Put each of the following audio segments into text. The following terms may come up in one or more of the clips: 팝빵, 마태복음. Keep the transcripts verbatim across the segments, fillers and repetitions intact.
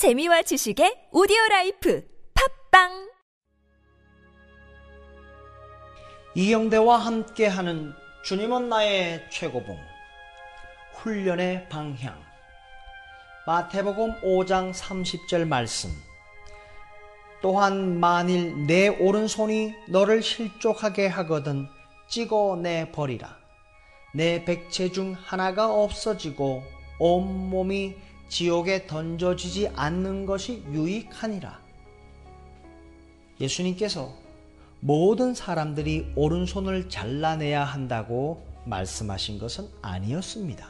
재미와 지식의 오디오라이프 팝빵, 이영대와 함께하는 주님은 나의 최고봉, 훈련의 방향. 마태복음 오 장 삼십 절 말씀. 또한 만일 내 오른손이 너를 실족하게 하거든 찍어내 버리라. 내 백체 중 하나가 없어지고 온몸이 지옥에 던져지지 않는 것이 유익하니라. 예수님께서 모든 사람들이 오른손을 잘라내야 한다고 말씀하신 것은 아니었습니다.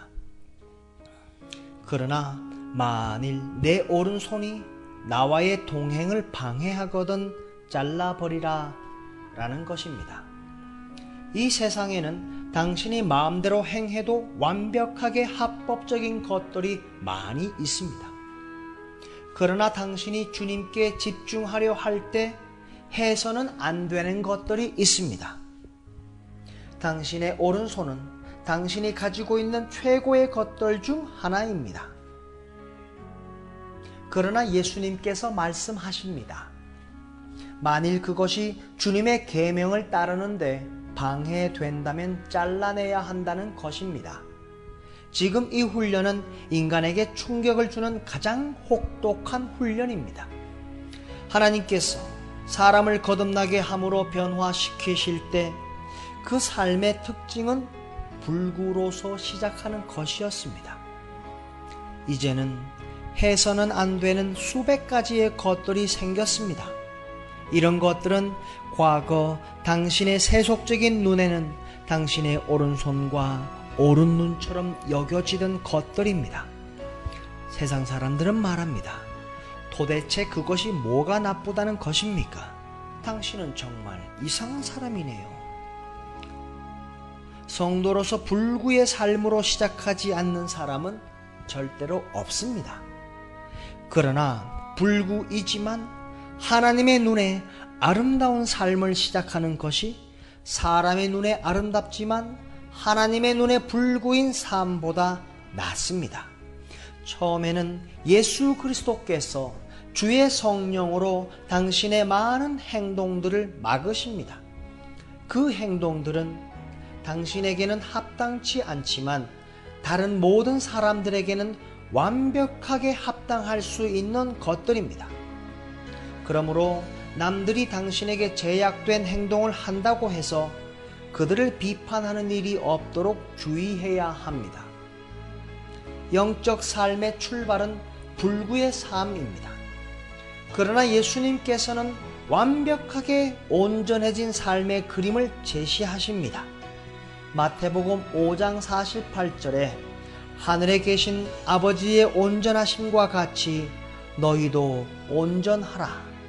그러나 만일 내 오른손이 나와의 동행을 방해하거든 잘라버리라 라는 것입니다. 이 세상에는 당신이 마음대로 행해도 완벽하게 합법적인 것들이 많이 있습니다. 그러나 당신이 주님께 집중하려 할 때 해서는 안 되는 것들이 있습니다. 당신의 오른손은 당신이 가지고 있는 최고의 것들 중 하나입니다. 그러나 예수님께서 말씀하십니다. 만일 그것이 주님의 계명을 따르는데 방해된다면 잘라내야 한다는 것입니다. 지금 이 훈련은 인간에게 충격을 주는 가장 혹독한 훈련입니다. 하나님께서 사람을 거듭나게 함으로 변화시키실 때 그 삶의 특징은 불구로서 시작하는 것이었습니다. 이제는 해서는 안 되는 수백 가지의 것들이 생겼습니다. 이런 것들은 과거 당신의 세속적인 눈에는 당신의 오른손과 오른눈처럼 여겨지던 것들입니다. 세상 사람들은 말합니다. 도대체 그것이 뭐가 나쁘다는 것입니까? 당신은 정말 이상한 사람이네요. 성도로서 불구의 삶으로 시작하지 않는 사람은 절대로 없습니다. 그러나 불구이지만 하나님의 눈에 아름다운 삶을 시작하는 것이 사람의 눈에 아름답지만 하나님의 눈에 불구인 삶보다 낫습니다. 처음에는 예수 그리스도께서 주의 성령으로 당신의 많은 행동들을 막으십니다. 그 행동들은 당신에게는 합당치 않지만 다른 모든 사람들에게는 완벽하게 합당할 수 있는 것들입니다. 그러므로 남들이 당신에게 제약된 행동을 한다고 해서 그들을 비판하는 일이 없도록 주의해야 합니다. 영적 삶의 출발은 불구의 삶입니다. 그러나 예수님께서는 완벽하게 온전해진 삶의 그림을 제시하십니다. 마태복음 오 장 사십팔 절에 하늘에 계신 아버지의 온전하심과 같이 너희도 온전하라